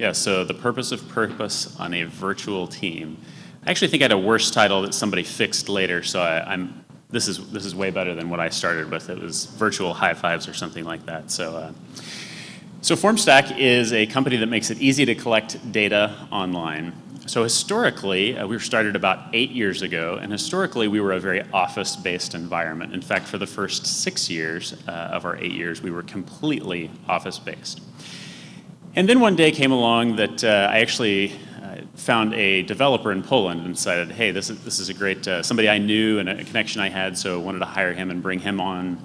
Yeah, so the purpose of purpose on a virtual team. I actually think I had a worse title that somebody fixed later, so this is way better than what I started with. It was virtual high fives or something like that. So Formstack is a company that makes it easy to collect data online. So historically, we were started about 8 years ago, and historically we were a very office-based environment. In fact, for the first 6 years of our 8 years, we were completely office-based. And then one day came along that I actually found a developer in Poland and decided, hey, this is a great, somebody I knew and a connection I had, so I wanted to hire him and bring him on.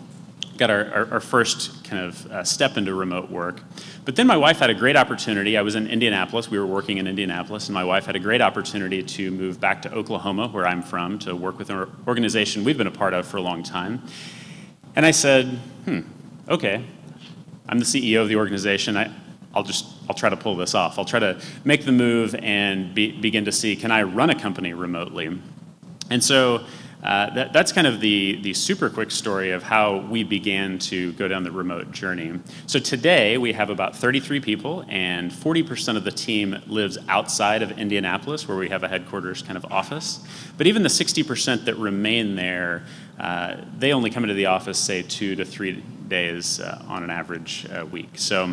Got our first kind of step into remote work. But then my wife had a great opportunity. I was in Indianapolis. We were working in Indianapolis, and my wife had a great opportunity to move back to Oklahoma, where I'm from, to work with an organization we've been a part of for a long time. And I said, okay, I'm the CEO of the organization. I'll try to pull this off. I'll try to make the move and begin to see, can I run a company remotely? And so that's kind of the super quick story of how we began to go down the remote journey. So today we have about 33 people, and 40% of the team lives outside of Indianapolis, where we have a headquarters kind of office. But even the 60% that remain there, they only come into the office, say, 2 to 3 days on an average week. So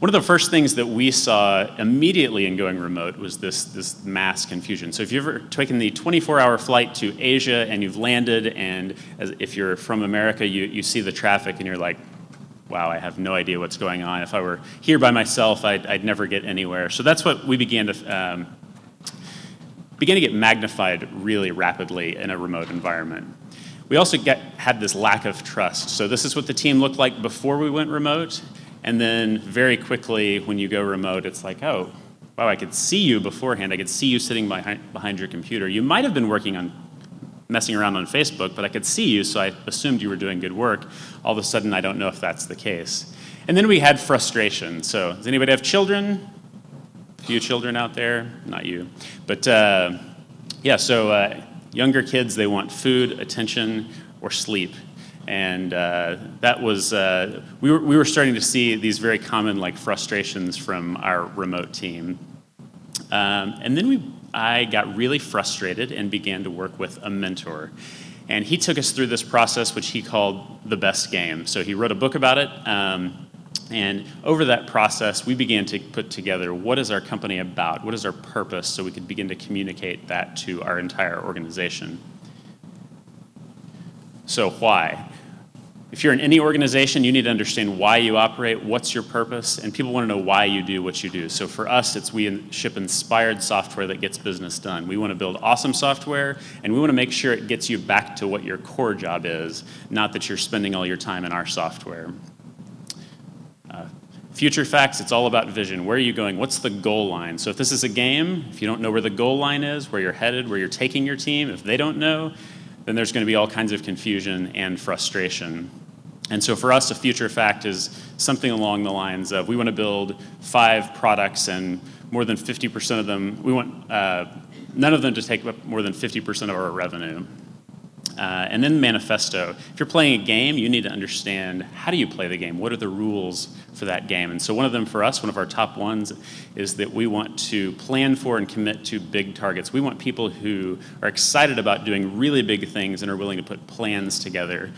one of the first things that we saw immediately in going remote was this mass confusion. So if you've ever taken the 24-hour flight to Asia and you've landed, and if you're from America, you see the traffic and you're like, wow, I have no idea what's going on. If I were here by myself, I'd never get anywhere. So that's what we began to get magnified really rapidly in a remote environment. We also had this lack of trust. So this is what the team looked like before we went remote. And then very quickly, when you go remote, it's like, oh, wow, I could see you beforehand. I could see you sitting behind your computer. You might have been messing around on Facebook, but I could see you, so I assumed you were doing good work. All of a sudden, I don't know if that's the case. And then we had frustration. So does anybody have children? A few children out there? Not you. But so younger kids, they want food, attention, or sleep. And that was, we were starting to see these very common frustrations from our remote team. And then I got really frustrated and began to work with a mentor. And he took us through this process, which he called The Best Game. So he wrote a book about it. And over that process, we began to put together, what is our company about? What is our purpose? So we could begin to communicate that to our entire organization. So why? If you're in any organization, you need to understand why you operate, what's your purpose, and people want to know why you do what you do. So for us, we ship inspired software that gets business done. We want to build awesome software, and we want to make sure it gets you back to what your core job is, not that you're spending all your time in our software. Future facts, it's all about vision. Where are you going? What's the goal line? So if this is a game, if you don't know where the goal line is, where you're headed, where you're taking your team, if they don't know, then there's going to be all kinds of confusion and frustration. And so for us, a future fact is something along the lines of, we want to build 5 products, and more than 50% of them, we want none of them to take up more than 50% of our revenue. And then manifesto. If you're playing a game, you need to understand, how do you play the game? What are the rules for that game? And so one of them for us, one of our top ones, is that we want to plan for and commit to big targets. We want people who are excited about doing really big things and are willing to put plans together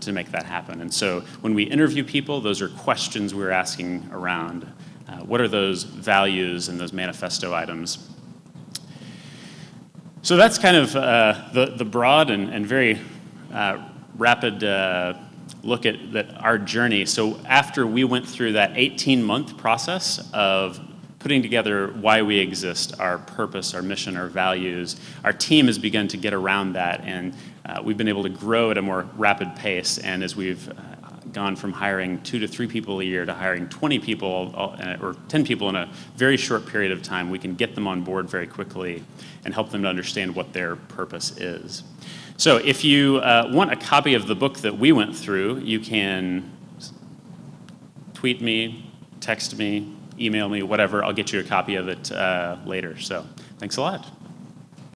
to make that happen. And so when we interview people, those are questions we're asking around. What are those values and those manifesto items? So that's kind of the broad and very rapid look at our journey. So after we went through that 18-month process of putting together why we exist, our purpose, our mission, our values, our team has begun to get around that, and we've been able to grow at a more rapid pace. And as we've gone from hiring 2 to 3 people a year to hiring 20 people or 10 people in a very short period of time, we can get them on board very quickly and help them to understand what their purpose is. So if you want a copy of the book that we went through, you can tweet me, text me, email me, whatever. I'll get you a copy of it later. So thanks a lot.